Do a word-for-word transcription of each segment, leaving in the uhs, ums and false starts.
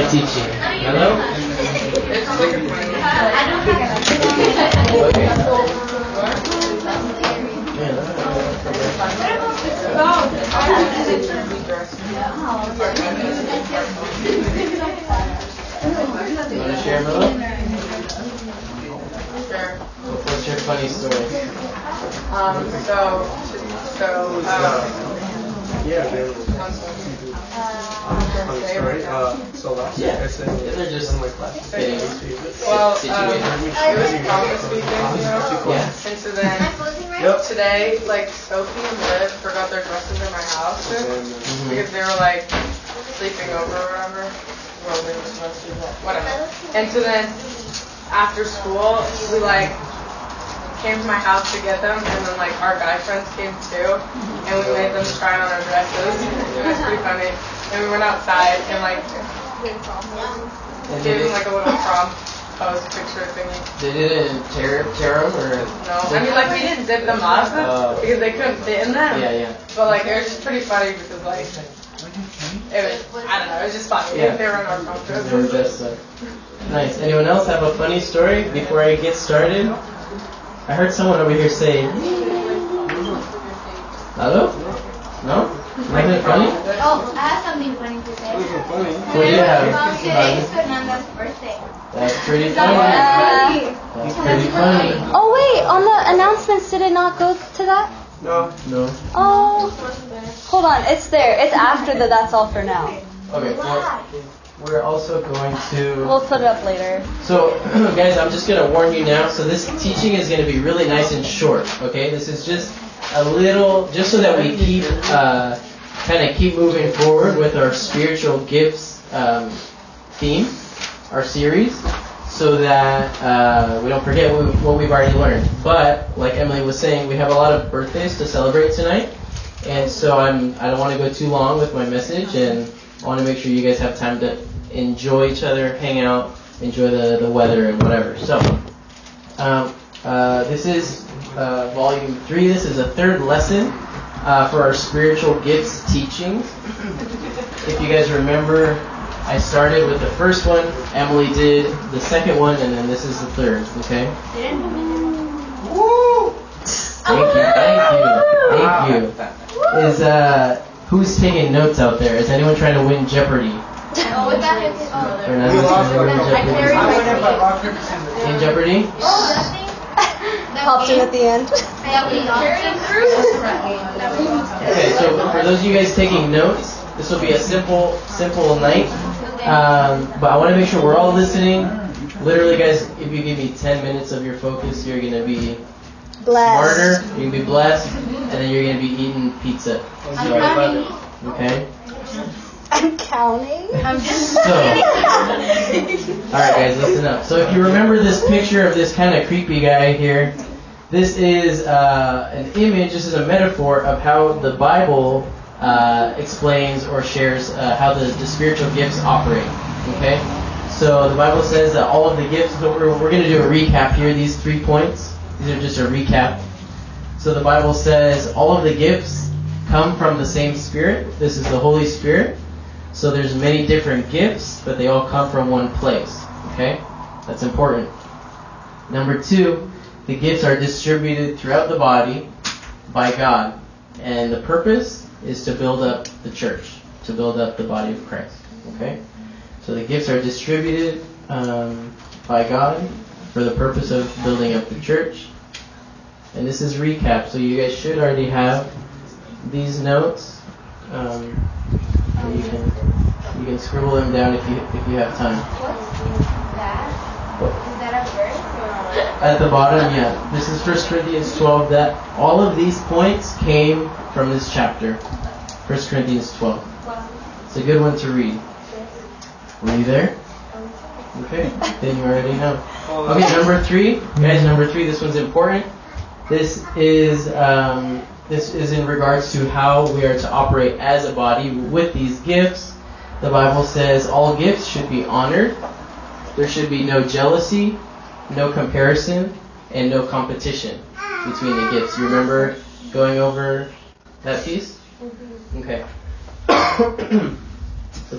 my teaching. Hello? You want to share, Milo? Sure. What's your funny story? Um, so, so, um, yeah. Um, sorry, uh, so last yeah. week I said, yeah, just in my class. Well, um, it was Congress weekend, you know? Yeah. And so then, yep. today, like, Sophie and Liv forgot their dresses in my house mm-hmm. because they were, like, sleeping over or whatever. Well, they were supposed to, whatever. And so then, after school, we, like, came to my house to get them, and then, like, our guy friends came too, and we made them try on our dresses. It was pretty funny. And we went outside and, like, and gave them, like, a little prom pose picture thingy. They didn't tear, tear them, or? No. I mean, like, we didn't zip them up uh, because they couldn't fit in them. Yeah, yeah. But, like, it was just pretty funny because, like, it was, I don't know, it was just funny. Yeah. They were in our prom dresses. They were just, uh, nice. Anyone else have a funny story before I get started? I heard someone over here say, hello? No? Nothing funny? Oh, I have something funny to say. Funny. What do you have? Today is Fernanda's birthday. That's pretty funny. Uh, That's pretty funny. Oh, wait, on the announcements, did it not go to that? No. No. Oh. Hold on, it's there. It's after the That's All For Now. Okay, well, we're also going to... We'll put it up later. So, guys, I'm just going to warn you now. So this teaching is going to be really nice and short, okay? This is just a little... Just so that we keep uh, kind of keep moving forward with our spiritual gifts um, theme, our series, so that uh, we don't forget what, we, what we've already learned. But, like Emily was saying, we have a lot of birthdays to celebrate tonight. And so I'm, I don't want to go too long with my message, and I want to make sure you guys have time to enjoy each other, hang out, enjoy the, the weather and whatever. So, um, uh, this is uh, volume three. This is a third lesson uh, for our spiritual gifts teaching. If you guys remember, I started with the first one, Emily did the second one, and then this is the third, okay? Woo! Thank you, thank you, thank you. Is, uh, who's taking notes out there? Is anyone trying to win Jeopardy? Oh, what that is. Oh, we lost one. I carried my team. In Jeopardy? Oh, nothing. Popped in at the end. That we lost. Okay, so for those of you guys taking notes, this will be a simple, simple night. Um, but I want to make sure we're all listening. Literally, guys, if you give me ten minutes of your focus, you're going to be blessed. Smarter. You're going to be blessed. And then you're going to be eating pizza. So, I'm okay? I'm counting. So, alright guys, listen up. So if you remember this picture of this kind of creepy guy here, this is uh, an image, this is a metaphor of how the Bible uh, explains or shares uh, how the, the spiritual gifts operate. Okay? So the Bible says that all of the gifts, so we're, we're going to do a recap here, these three points. These are just a recap. So the Bible says all of the gifts come from the same Spirit. This is the Holy Spirit. So there's many different gifts, but they all come from one place. Okay? That's important. Number two, the gifts are distributed throughout the body by God. And the purpose is to build up the church, to build up the body of Christ. Okay? So the gifts are distributed um, by God for the purpose of building up the church. And this is recap. So you guys should already have these notes, um, you can you can scribble them down if you if you have time. What's that? What? Is that a verse? Or? At the bottom, yeah. This is First Corinthians twelve. That all of these points came from this chapter, First Corinthians twelve. It's a good one to read. Were you there? Okay. Then you already know. Okay, number three, guys. Number three. This one's important. This is. Um, This is in regards to how we are to operate as a body with these gifts. The Bible says all gifts should be honored. There should be no jealousy, no comparison, and no competition between the gifts. You remember going over that piece? Okay. The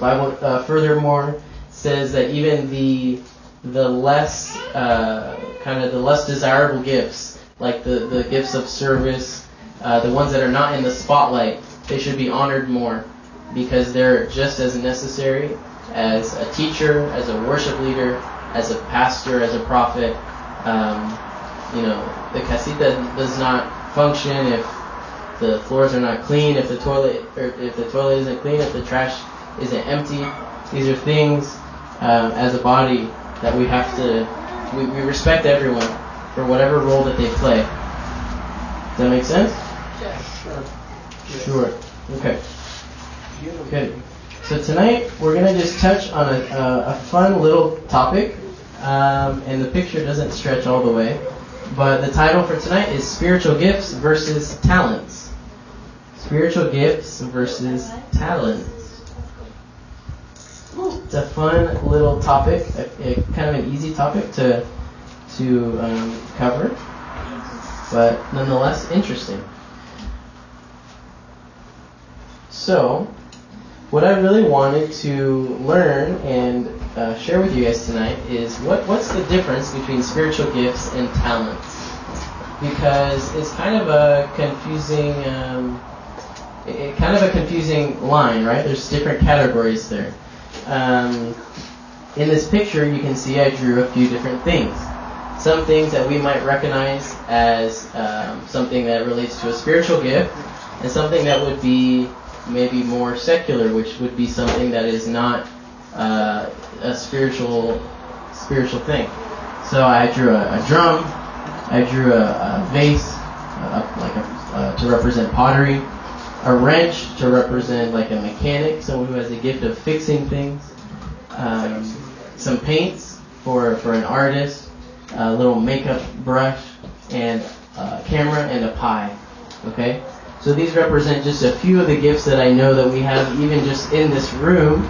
Bible uh, furthermore says that even the the less uh, kind of the less desirable gifts, like the, the gifts of service, uh, the ones that are not in the spotlight, they should be honored more because they're just as necessary as a teacher, as a worship leader, as a pastor, as a prophet. Um, you know, the casita does not function if the floors are not clean, if the toilet or if the toilet isn't clean, if the trash isn't empty. These are things um, as a body that we have to, we, we respect everyone for whatever role that they play. Does that make sense? Yes. Sure. Yes. Sure. Okay. Beautiful. Good. So tonight we're going to just touch on a, a, a fun little topic, um, and the picture doesn't stretch all the way, but the title for tonight is Spiritual Gifts versus Talents. Spiritual Gifts versus Talents. It's a fun little topic, a, a kind of an easy topic to to um, cover, but nonetheless interesting. So, what I really wanted to learn and uh, share with you guys tonight is what what's the difference between spiritual gifts and talents? Because it's kind of a confusing, um, it, it, kind of a confusing line, right? There's different categories there. Um, in this picture, you can see I drew a few different things. Some things that we might recognize as um, something that relates to a spiritual gift, and something that would be maybe more secular, which would be something that is not uh, a spiritual spiritual thing. So I drew a, a drum, I drew a, a vase, a, like a, uh, to represent pottery. A wrench to represent like a mechanic, someone who has a gift of fixing things. Um, some paints for, for an artist. A little makeup brush. And a camera and a pie. Okay? So these represent just a few of the gifts that I know that we have even just in this room.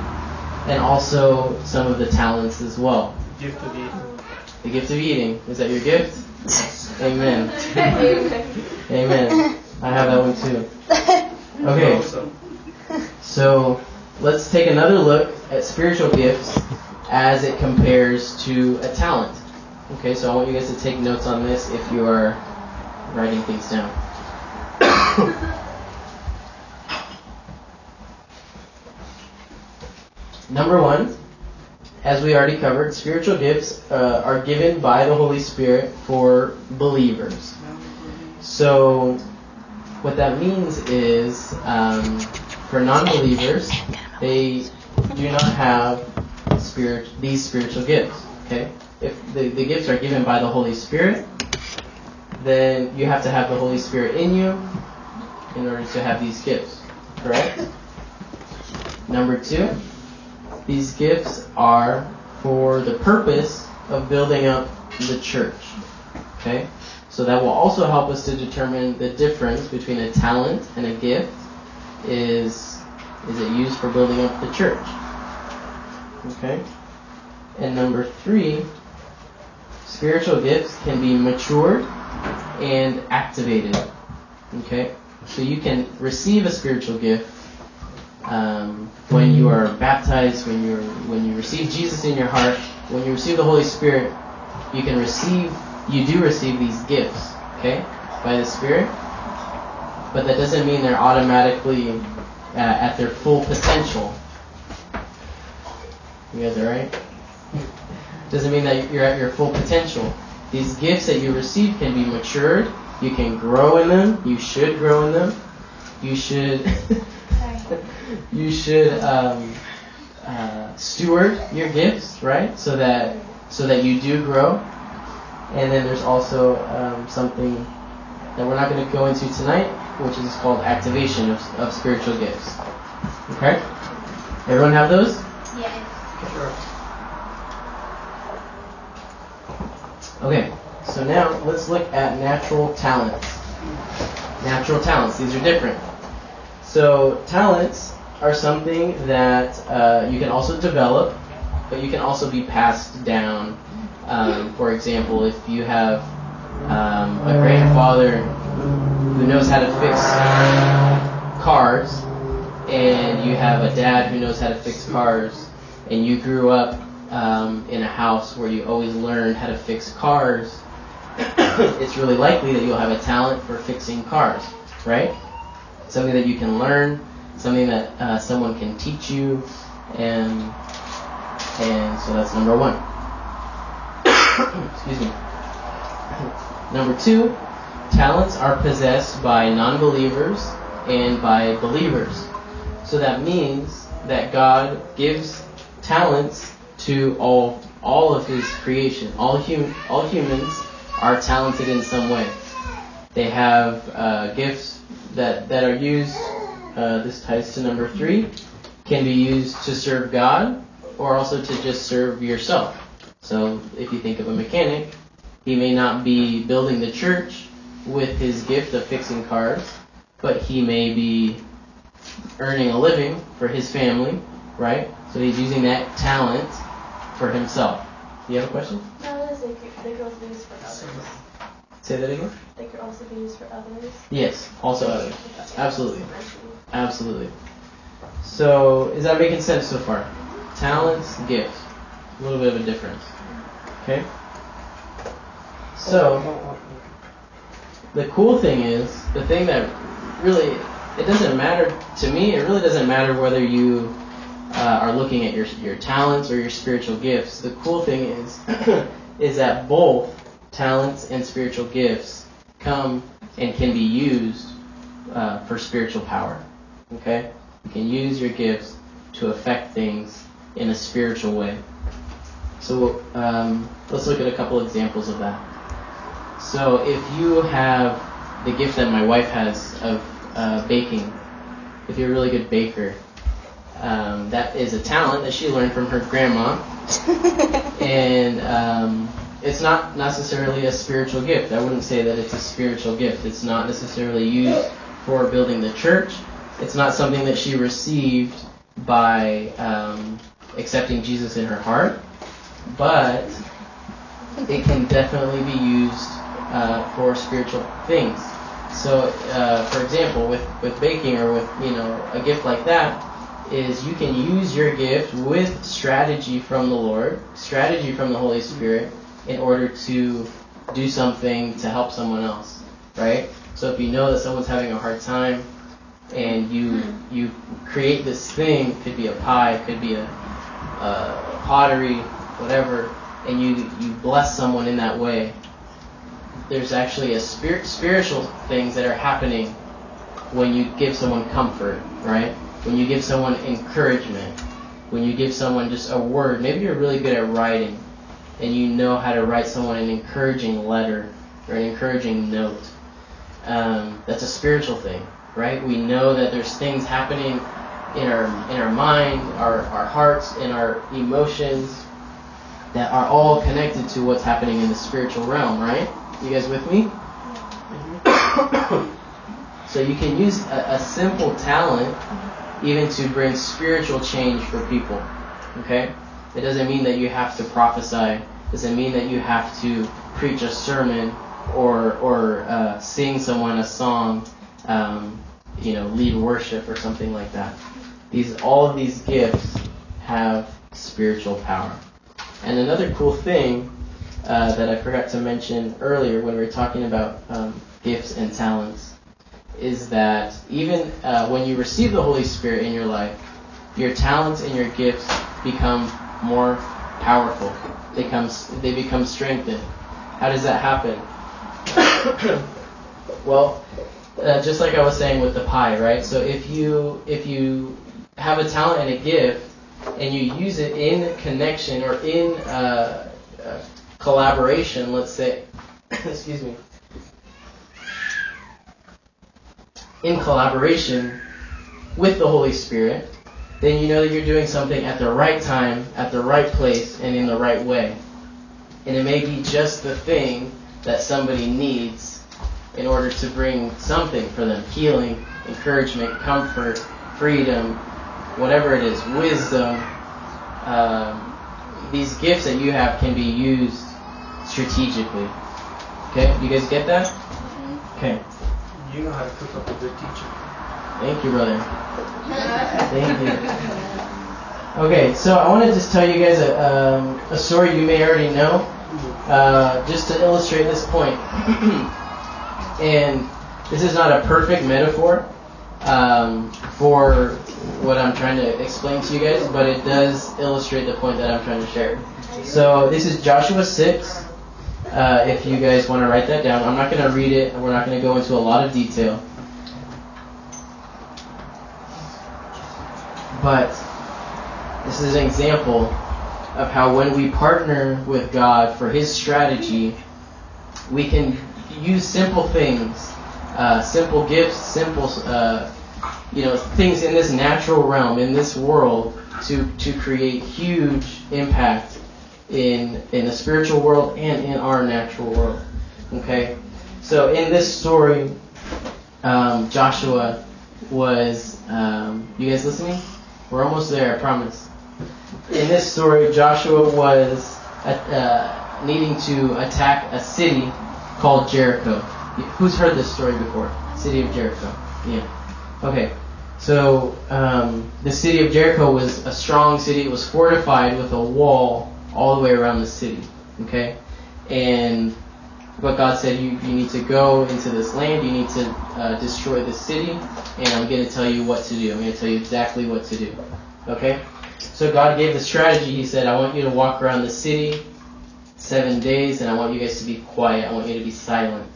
And also some of the talents as well. The gift of eating. The gift of eating. Is that your gift? Amen. Amen. I have that one too. Okay, so let's take another look at spiritual gifts as it compares to a talent. Okay, so I want you guys to take notes on this if you are writing things down. Number one, as we already covered, spiritual gifts uh, are given by the Holy Spirit for believers. So what that means is, um, for non-believers, they do not have spirit these spiritual gifts. Okay, if the, the gifts are given by the Holy Spirit, then you have to have the Holy Spirit in you in order to have these gifts. Correct? Number two, these gifts are for the purpose of building up the church. Okay. So that will also help us to determine the difference between a talent and a gift. Is is it used for building up the church? Okay. And number three, spiritual gifts can be matured and activated. Okay. So you can receive a spiritual gift um, when you are baptized, when you when you receive Jesus in your heart, when you receive the Holy Spirit, you can receive. You do receive these gifts, okay, by the Spirit, but that doesn't mean they're automatically uh, at their full potential. You guys are right? Doesn't mean that you're at your full potential. These gifts that you receive can be matured. You can grow in them. You should grow in them. You should you should um, uh, steward your gifts, right? So that so that you do grow. And then there's also um, something that we're not going to go into tonight, which is called activation of, of spiritual gifts. Okay? Everyone have those? Yes. Sure. Okay. So now let's look at natural talents. Natural talents. These are different. So talents are something that uh, you can also develop, but you can also be passed down. Um, for example, if you have um, a grandfather who knows how to fix cars, and you have a dad who knows how to fix cars, and you grew up um, in a house where you always learned how to fix cars, it's really likely that you'll have a talent for fixing cars, right? Something that you can learn, something that uh, someone can teach you, and and so that's number one. Excuse me. Number two, talents are possessed by non-believers and by believers. So that means that God gives talents to all all of His creation. All hum, all humans are talented in some way. They have uh, gifts that, that are used, uh, this ties to number three, can be used to serve God or also to just serve yourself. So if you think of a mechanic, he may not be building the church with his gift of fixing cars, but he may be earning a living for his family, right? So he's using that talent for himself. Do you have a question? No, it is. They could also be used for others. Say that again? They could also be used for others. Yes, also others. Absolutely. Absolutely. So is that making sense so far? Talents, gifts. A little bit of a difference. Okay? So, the cool thing is, the thing that really, it doesn't matter, to me, it really doesn't matter whether you uh, are looking at your your talents or your spiritual gifts. The cool thing is, is that both talents and spiritual gifts come and can be used uh, for spiritual power. Okay? You can use your gifts to affect things in a spiritual way. So um, let's look at a couple examples of that. So if you have the gift that my wife has of uh, baking, if you're a really good baker, um, that is a talent that she learned from her grandma. And um, it's not necessarily a spiritual gift. I wouldn't say that it's a spiritual gift. It's not necessarily used for building the church. It's not something that she received by um, accepting Jesus in her heart. But it can definitely be used uh, for spiritual things. So, uh, for example, with, with baking or with, you know, a gift like that, is you can use your gift with strategy from the Lord, strategy from the Holy Spirit, in order to do something to help someone else, right? So if you know that someone's having a hard time, and you you create this thing, could be a pie, could be a, a pottery, whatever, and you you bless someone in that way, there's actually a spirit spiritual things that are happening when you give someone comfort, right? When you give someone encouragement, when you give someone just a word. Maybe you're really good at writing, and you know how to write someone an encouraging letter or an encouraging note. Um, that's a spiritual thing, right? We know that there's things happening in our in our mind, our our hearts, and our emotions, that are all connected to what's happening in the spiritual realm, right? You guys with me? Mm-hmm. So you can use a, a simple talent even to bring spiritual change for people, okay? It doesn't mean that you have to prophesy. It doesn't mean that you have to preach a sermon or or uh, sing someone a song, um, you know, lead worship or something like that. These all of these gifts have spiritual power. And another cool thing uh, that I forgot to mention earlier when we were talking about um, gifts and talents is that even uh, when you receive the Holy Spirit in your life, your talents and your gifts become more powerful. They, come, they become strengthened. How does that happen? Well, uh, just like I was saying with the pie, right? So if you if you have a talent and a gift, and you use it in connection or in uh, uh, collaboration, let's say, excuse me, in collaboration with the Holy Spirit, then you know that you're doing something at the right time, at the right place, and in the right way. And it may be just the thing that somebody needs in order to bring something for them, healing, encouragement, comfort, freedom, whatever it is, wisdom, um, these gifts that you have can be used strategically. Okay, you guys get that? Okay. You know how to cook up a good teacher. Thank you, brother. Thank you. Okay, so I want to just tell you guys a, um, a story you may already know, uh, just to illustrate this point. And this is not a perfect metaphor um, for what I'm trying to explain to you guys, but it does illustrate the point that I'm trying to share. So this is Joshua six, uh, if you guys want to write that down. I'm not going to read it, and we're not going to go into a lot of detail. But this is an example of how when we partner with God for His strategy, we can use simple things, uh, simple gifts, simple uh, you know things in this natural realm, in this world, to, to create huge impact in in the spiritual world and in our natural world. Okay, so in this story, um, Joshua was. Um, you guys listening? We're almost there, I promise. In this story, Joshua was uh, needing to attack a city called Jericho. Who's heard this story before? City of Jericho. Yeah. Okay. So um, the city of Jericho was a strong city. It was fortified with a wall all the way around the city. Okay. And but God said, you, you need to go into this land. You need to uh, destroy the city. And I'm going to tell you what to do. I'm going to tell you exactly what to do. Okay? So God gave the strategy. He said, I want you to walk around the city seven days. And I want you guys to be quiet. I want you to be silent.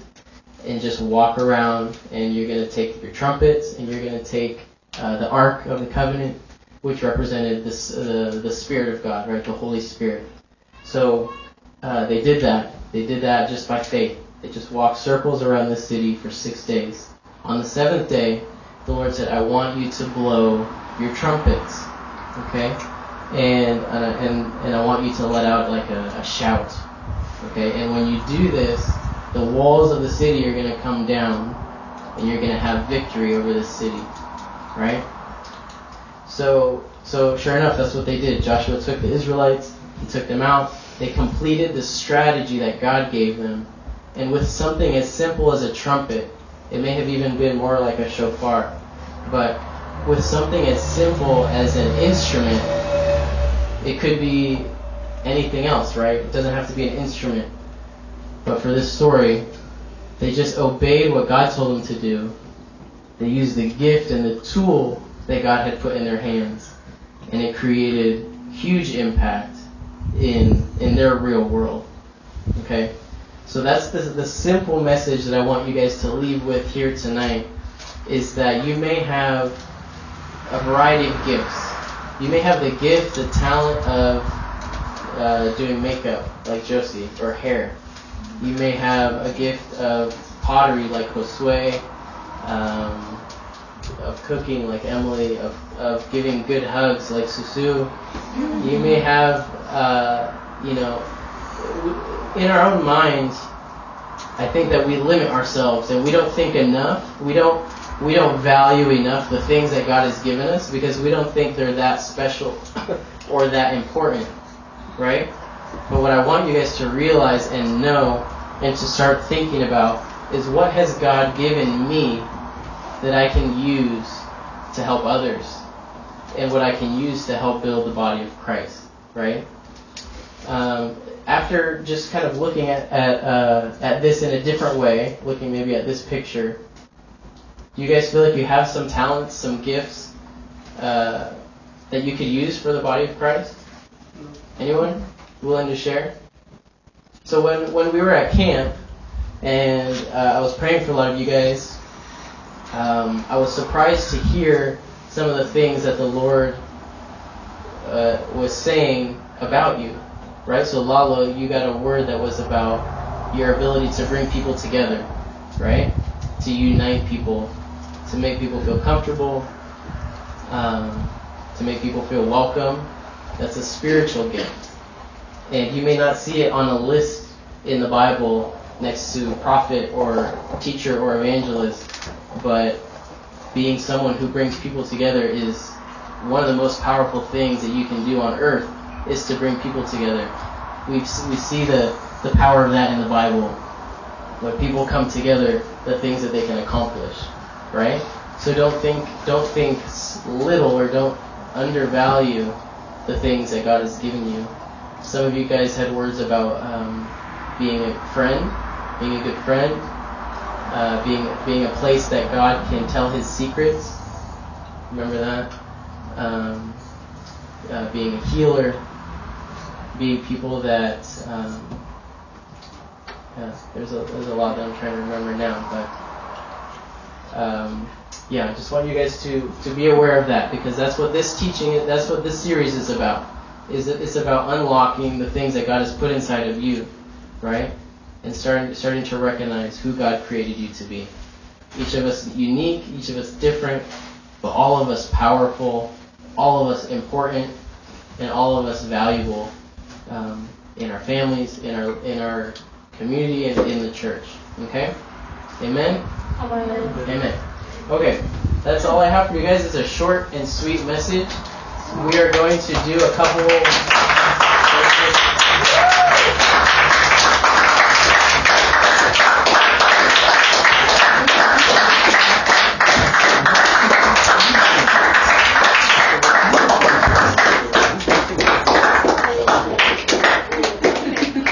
And just walk around. And you're going to take your trumpets. And you're going to take uh, the Ark of the Covenant, which represented this, uh, the Spirit of God, right? The Holy Spirit. So uh, they did that. They did that just by faith. They just walked circles around the city for six days. On the seventh day, the Lord said, I want you to blow your trumpets, okay? And uh, and, and I want you to let out like a, a shout, okay? And when you do this, the walls of the city are going to come down, and you're going to have victory over the city, right? So, so sure enough, that's what they did. Joshua took the Israelites, he took them out. They completed the strategy that God gave them. And with something as simple as a trumpet, it may have even been more like a shofar, but with something as simple as an instrument, it could be anything else, right? It doesn't have to be an instrument. But for this story, they just obeyed what God told them to do. They used the gift and the tool that God had put in their hands, and it created huge impact in in their real world. Okay? So that's the, the simple message that I want you guys to leave with here tonight, is that you may have a variety of gifts. You may have the gift, the talent of uh, doing makeup, like Josie, or hair. You may have a gift of pottery, like Josue, um, of cooking, like Emily, of, of giving good hugs, like Susu. You may have Uh, you know, in our own minds, I think that we limit ourselves and we don't think enough. We don't we don't value enough the things that God has given us because we don't think they're that special or that important, right? But what I want you guys to realize and know and to start thinking about is, what has God given me that I can use to help others, and what I can use to help build the body of Christ, right? Um, after just kind of looking at at, uh, at this in a different way, looking maybe at this picture, do you guys feel like you have some talents, some gifts uh, that you could use for the body of Christ? Anyone willing to share? So when, when we were at camp and uh, I was praying for a lot of you guys, um, I was surprised to hear some of the things that the Lord uh, was saying about you. Right, so Lalo, you got a word that was about your ability to bring people together, right? To unite people, to make people feel comfortable, um, to make people feel welcome. That's a spiritual gift. And you may not see it on a list in the Bible next to prophet or teacher or evangelist, but being someone who brings people together is one of the most powerful things that you can do on earth, is to bring people together. We we see the, the power of that in the Bible. When people come together, the things that they can accomplish, right? So don't think don't think little or don't undervalue the things that God has given you. Some of you guys had words about um, being a friend, being a good friend, uh, being being a place that God can tell His secrets. Remember that? Um, uh, being a healer, being people that um, yeah, there's a there's a lot that I'm trying to remember now, but um, yeah, I just want you guys to to be aware of that, because that's what this teaching is, that's what this series is about. Is that it's about unlocking the things that God has put inside of you, right? And starting starting to recognize who God created you to be. Each of us unique, each of us different, but all of us powerful, all of us important, and all of us valuable um, in our families, in our in our community, and in the church. Okay? Amen? Amen. Amen. Okay, that's all I have for you guys. It's a short and sweet message. We are going to do a couple